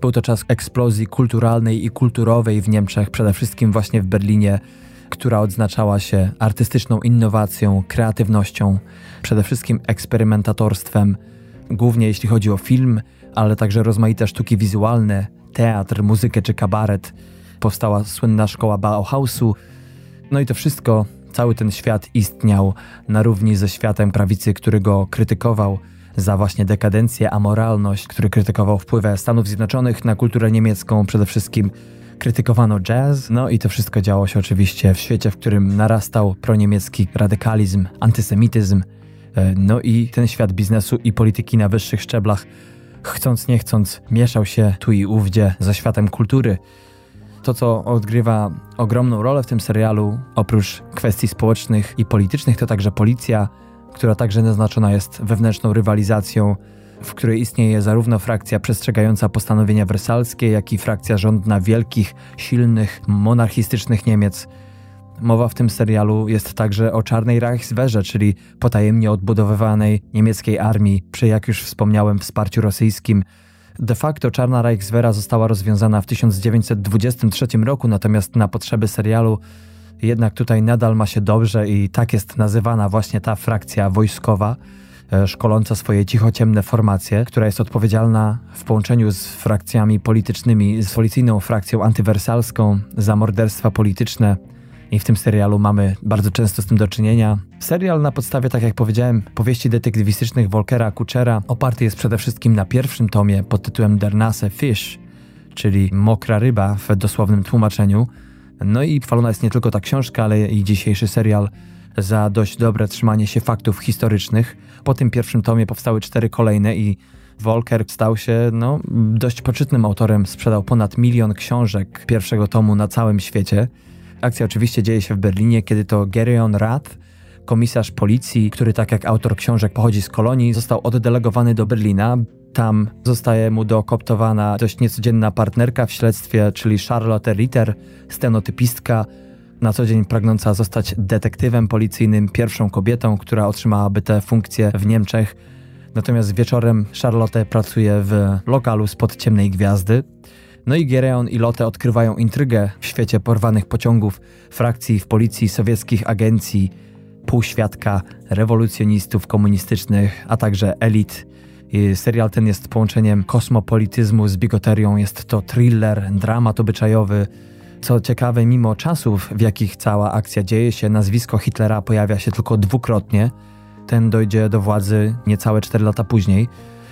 Był to czas eksplozji kulturalnej i kulturowej w Niemczech, przede wszystkim właśnie w Berlinie, która odznaczała się artystyczną innowacją, kreatywnością, przede wszystkim eksperymentatorstwem, głównie jeśli chodzi o film, ale także rozmaite sztuki wizualne, teatr, muzykę czy kabaret. powstała słynna szkoła Bauhausu. No i to wszystko, cały ten świat istniał na równi ze światem prawicy, który go krytykował za właśnie dekadencję, amoralność, który krytykował wpływy Stanów Zjednoczonych na kulturę niemiecką, przede wszystkim krytykowano jazz, no i to wszystko działo się oczywiście w świecie, w którym narastał proniemiecki radykalizm, antysemityzm, no i ten świat biznesu i polityki na wyższych szczeblach, chcąc nie chcąc, mieszał się tu i ówdzie ze światem kultury. To, co odgrywa ogromną rolę w tym serialu, oprócz kwestii społecznych i politycznych, to także policja, która także naznaczona jest wewnętrzną rywalizacją, w której istnieje zarówno frakcja przestrzegająca postanowienia wersalskie, jak i frakcja rządna wielkich, silnych, monarchistycznych Niemiec. Mowa w tym serialu jest także o czarnej Reichswehrze, czyli potajemnie odbudowywanej niemieckiej armii, przy, jak już wspomniałem, wsparciu rosyjskim. De facto czarna Reichswehra została rozwiązana w 1923 roku, natomiast na potrzeby serialu jednak tutaj nadal ma się dobrze i tak jest nazywana właśnie ta frakcja wojskowa, szkoląca swoje cichociemne formacje, która jest odpowiedzialna w połączeniu z frakcjami politycznymi, z policyjną frakcją antywersalską za morderstwa polityczne. I w tym serialu mamy bardzo często z tym do czynienia. Serial na podstawie, tak jak powiedziałem, powieści detektywistycznych Volkera Kuchera oparty jest przede wszystkim na pierwszym tomie pod tytułem Der nasse Fisch, czyli mokra ryba w dosłownym tłumaczeniu. No i chwalona jest nie tylko ta książka, ale i dzisiejszy serial za dość dobre trzymanie się faktów historycznych. Po tym pierwszym tomie powstały 4 kolejne i Volker stał się dość poczytnym autorem. Sprzedał ponad 1 milion książek pierwszego tomu na całym świecie. Akcja oczywiście dzieje się w Berlinie, kiedy to Gereon Rath, komisarz policji, który tak jak autor książek pochodzi z kolonii, został oddelegowany do Berlina. Tam zostaje mu dokooptowana dość niecodzienna partnerka w śledztwie, czyli Charlotte Ritter, stenotypistka, na co dzień pragnąca zostać detektywem policyjnym, pierwszą kobietą, która otrzymałaby tę funkcję w Niemczech. Natomiast wieczorem Charlotte pracuje w lokalu spod Ciemnej Gwiazdy. No i Gereon i Lotte odkrywają intrygę w świecie porwanych pociągów, frakcji w policji, sowieckich agencji, półświadka, rewolucjonistów komunistycznych, a także elit. I serial ten jest połączeniem kosmopolityzmu z bigoterią. Jest to thriller, dramat obyczajowy. Co ciekawe, mimo czasów, w jakich cała akcja dzieje się, nazwisko Hitlera pojawia się tylko 2-krotnie. Ten dojdzie do władzy niecałe 4 lata później.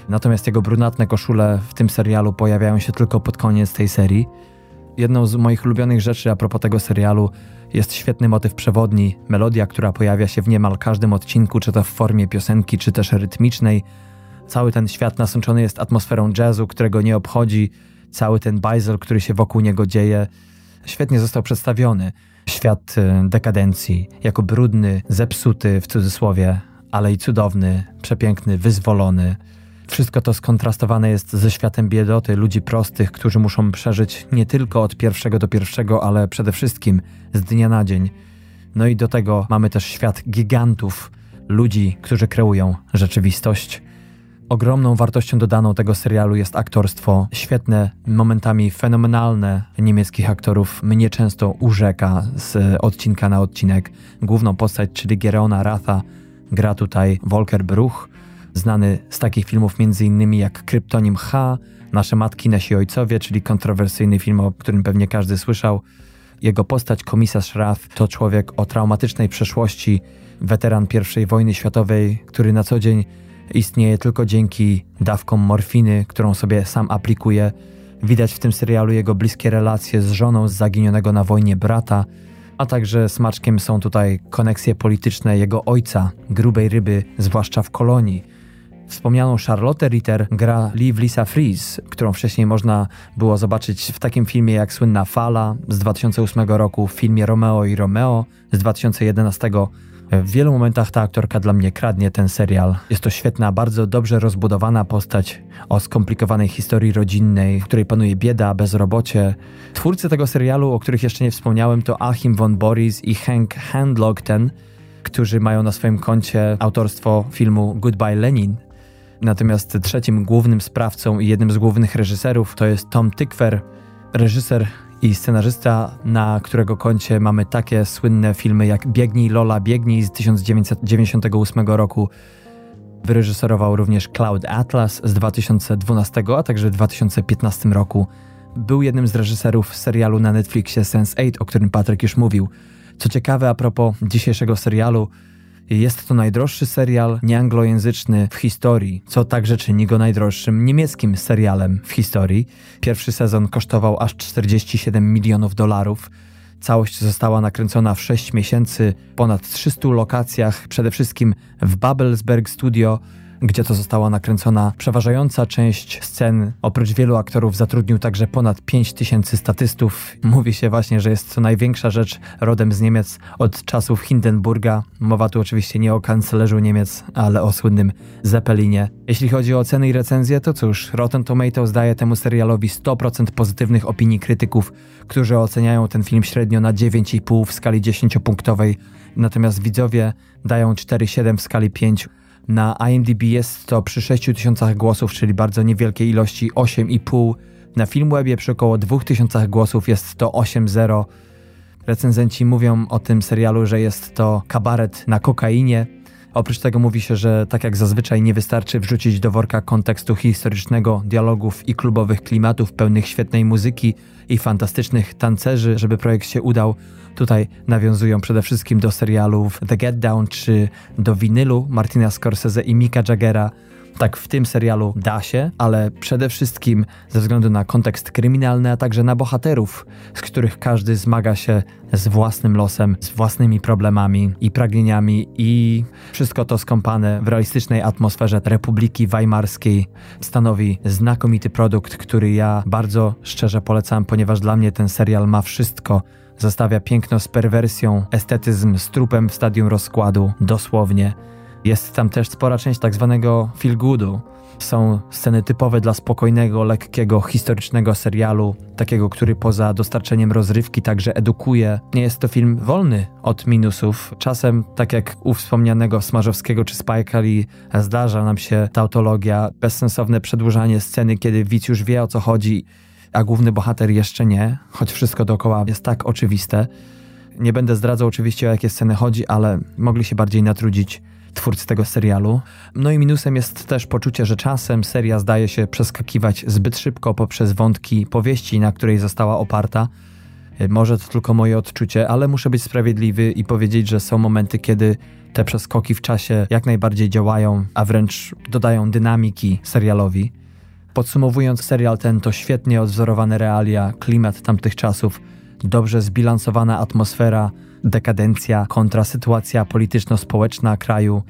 Natomiast jego brunatne koszule w tym serialu pojawiają się tylko pod koniec tej serii. Jedną z moich ulubionych rzeczy a propos tego serialu jest świetny motyw przewodni, melodia, która pojawia się w niemal każdym odcinku, czy to w formie piosenki, czy też rytmicznej. Cały ten świat nasączony jest atmosferą jazzu, którego nie obchodzi, cały ten bajzel, który się wokół niego dzieje. Świetnie został przedstawiony świat dekadencji, jako brudny, zepsuty w cudzysłowie, ale i cudowny, przepiękny, wyzwolony. Wszystko to skontrastowane jest ze światem biedoty, ludzi prostych, którzy muszą przeżyć nie tylko od pierwszego do pierwszego, ale przede wszystkim z dnia na dzień. No i do tego mamy też świat gigantów, ludzi, którzy kreują rzeczywistość. Ogromną wartością dodaną tego serialu jest aktorstwo. Świetne, momentami fenomenalne niemieckich aktorów mnie często urzeka z odcinka na odcinek. Główną postać, czyli Gereona Ratha, gra tutaj Volker Bruch, znany z takich filmów m.in. jak Kryptonim H, Nasze matki, nasi ojcowie, czyli kontrowersyjny film, o którym pewnie każdy słyszał. Jego postać, komisarz Rath, to człowiek o traumatycznej przeszłości, weteran I wojny światowej, który na co dzień istnieje tylko dzięki dawkom morfiny, którą sobie sam aplikuje. Widać w tym serialu jego bliskie relacje z żoną z zaginionego na wojnie brata, a także smaczkiem są tutaj koneksje polityczne jego ojca, grubej ryby, zwłaszcza w kolonii. Wspomnianą Charlotte Ritter gra Liv Lisa Fries, którą wcześniej można było zobaczyć w takim filmie jak Słynna Fala z 2008 roku, w filmie Romeo i Romeo z 2011. W wielu momentach ta aktorka dla mnie kradnie ten serial. Jest to świetna, bardzo dobrze rozbudowana postać o skomplikowanej historii rodzinnej, w której panuje bieda, bezrobocie. Twórcy tego serialu, o których jeszcze nie wspomniałem, to Achim von Boris i Henk Handlongten, którzy mają na swoim koncie autorstwo filmu Goodbye Lenin. Natomiast trzecim głównym sprawcą i jednym z głównych reżyserów to jest Tom Tykwer, reżyser i scenarzysta, na którego koncie mamy takie słynne filmy jak Biegnij Lola, biegnij z 1998 roku. Wyreżyserował również Cloud Atlas z 2012, a także w 2015 roku był jednym z reżyserów serialu na Netflixie Sense8, o którym Patryk już mówił. Co ciekawe, a propos dzisiejszego serialu, jest to najdroższy serial nieanglojęzyczny w historii, co także czyni go najdroższym niemieckim serialem w historii. Pierwszy sezon kosztował aż $47 milionów. Całość została nakręcona w 6 miesięcy, ponad 300 lokacjach, przede wszystkim w Babelsberg Studio, gdzie to została nakręcona przeważająca część scen. Oprócz wielu aktorów zatrudnił także ponad 5000 statystów. Mówi się właśnie, że jest to największa rzecz rodem z Niemiec od czasów Hindenburga. Mowa tu oczywiście nie o kanclerzu Niemiec, ale o słynnym Zeppelinie. Jeśli chodzi o oceny i recenzje, to cóż, Rotten Tomatoes daje temu serialowi 100% pozytywnych opinii krytyków, którzy oceniają ten film średnio na 9,5 w skali 10-punktowej, natomiast widzowie dają 4,7 w skali 5. Na IMDb jest to przy 6000 głosów, czyli bardzo niewielkiej ilości 8,5. Na Filmwebie przy około 2000 głosów jest to 8,0. Recenzenci mówią o tym serialu, że jest to kabaret na kokainie. Oprócz tego mówi się, że tak jak zazwyczaj nie wystarczy wrzucić do worka kontekstu historycznego, dialogów i klubowych klimatów pełnych świetnej muzyki i fantastycznych tancerzy, żeby projekt się udał. Tutaj nawiązują przede wszystkim do serialów The Get Down czy do winylu Martina Scorsese i Micka Jaggera. Tak w tym serialu da się, ale przede wszystkim ze względu na kontekst kryminalny, a także na bohaterów, z których każdy zmaga się z własnym losem, z własnymi problemami i pragnieniami i wszystko to skąpane w realistycznej atmosferze Republiki Weimarskiej stanowi znakomity produkt, który ja bardzo szczerze polecam, ponieważ dla mnie ten serial ma wszystko. Zestawia piękno z perwersją, estetyzm z trupem w stadium rozkładu, dosłownie. Jest tam też spora część tak zwanego feel goodu. Są sceny typowe dla spokojnego, lekkiego, historycznego serialu, takiego, który poza dostarczeniem rozrywki także edukuje. Nie jest to film wolny od minusów. Czasem, tak jak u wspomnianego Smarzowskiego czy Spike'a Lee, zdarza nam się tautologia, bezsensowne przedłużanie sceny, kiedy widz już wie, o co chodzi, a główny bohater jeszcze nie, choć wszystko dookoła jest tak oczywiste. Nie będę zdradzał oczywiście, o jakie sceny chodzi, ale mogli się bardziej natrudzić twórcy tego serialu. No i minusem jest też poczucie, że czasem seria zdaje się przeskakiwać zbyt szybko poprzez wątki powieści, na której została oparta. Może to tylko moje odczucie, ale muszę być sprawiedliwy i powiedzieć, że są momenty, kiedy te przeskoki w czasie jak najbardziej działają, a wręcz dodają dynamiki serialowi. Podsumowując, serial ten to świetnie odwzorowane realia, klimat tamtych czasów, dobrze zbilansowana atmosfera, dekadencja kontra sytuacja polityczno-społeczna kraju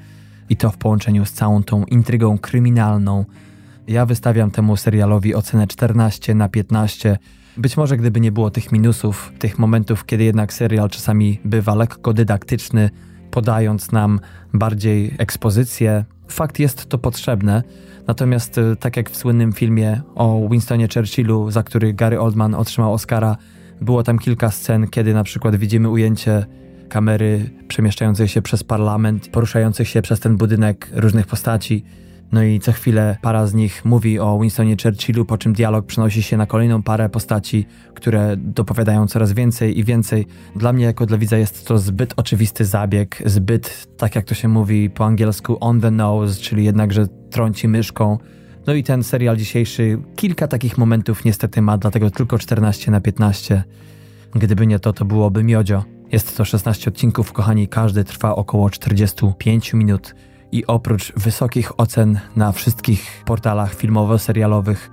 i to w połączeniu z całą tą intrygą kryminalną. Ja wystawiam temu serialowi ocenę 14/15. Być może gdyby nie było tych minusów, tych momentów, kiedy jednak serial czasami bywa lekko dydaktyczny, podając nam bardziej ekspozycję. Fakt, jest to potrzebne, natomiast tak jak w słynnym filmie o Winstonie Churchillu, za który Gary Oldman otrzymał Oscara, było tam kilka scen, kiedy na przykład widzimy ujęcie kamery przemieszczającej się przez parlament, poruszających się przez ten budynek różnych postaci. No i co chwilę para z nich mówi o Winstonie Churchillu, po czym dialog przenosi się na kolejną parę postaci, które dopowiadają coraz więcej i więcej. Dla mnie jako dla widza jest to zbyt oczywisty zabieg, zbyt, tak jak to się mówi po angielsku, on the nose, czyli jednakże trąci myszką. No i ten serial dzisiejszy kilka takich momentów niestety ma, dlatego tylko 14/15. Gdyby nie to, to byłoby miodzio. Jest to 16 odcinków, kochani, każdy trwa około 45 minut. I oprócz wysokich ocen na wszystkich portalach filmowo-serialowych,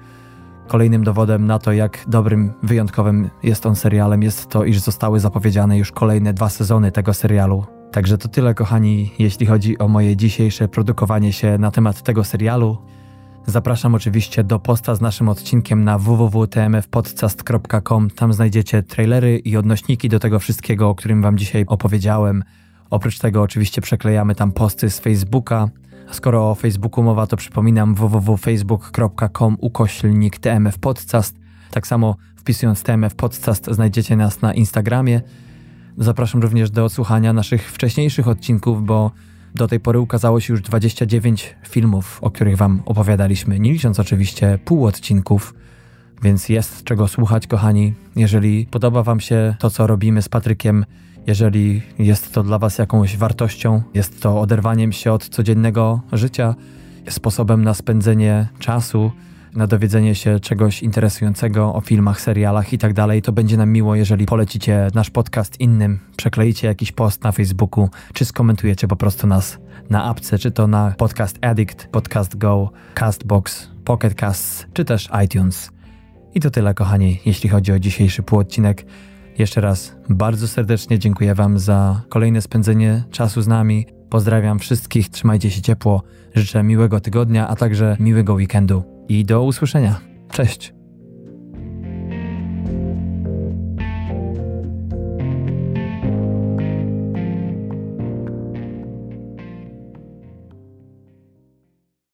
kolejnym dowodem na to, jak dobrym, wyjątkowym jest on serialem, jest to, iż zostały zapowiedziane już kolejne 2 sezony tego serialu. Także to tyle, kochani, jeśli chodzi o moje dzisiejsze produkowanie się na temat tego serialu. Zapraszam oczywiście do posta z naszym odcinkiem na www.tmfpodcast.com. Tam znajdziecie trailery i odnośniki do tego wszystkiego, o którym wam dzisiaj opowiedziałem. Oprócz tego oczywiście przeklejamy tam posty z Facebooka. A skoro o Facebooku mowa, to przypominam www.facebook.com/tmfpodcast. Tak samo wpisując tmfpodcast znajdziecie nas na Instagramie. Zapraszam również do odsłuchania naszych wcześniejszych odcinków, bo do tej pory ukazało się już 29 filmów, o których wam opowiadaliśmy, nie licząc oczywiście półodcinków, więc jest czego słuchać, kochani. Jeżeli podoba wam się to, co robimy z Patrykiem, jeżeli jest to dla was jakąś wartością, jest to oderwaniem się od codziennego życia, sposobem na spędzenie czasu, na dowiedzenie się czegoś interesującego o filmach, serialach i tak dalej. To będzie nam miło, jeżeli polecicie nasz podcast innym, przekleicie jakiś post na Facebooku, czy skomentujecie po prostu nas na apce, czy to na Podcast Addict, Podcast Go, Castbox, Pocket Casts, czy też iTunes. I to tyle, kochani, jeśli chodzi o dzisiejszy półodcinek. Jeszcze raz bardzo serdecznie dziękuję Wam za kolejne spędzenie czasu z nami. Pozdrawiam wszystkich, trzymajcie się ciepło, życzę miłego tygodnia, a także miłego weekendu i do usłyszenia. Cześć!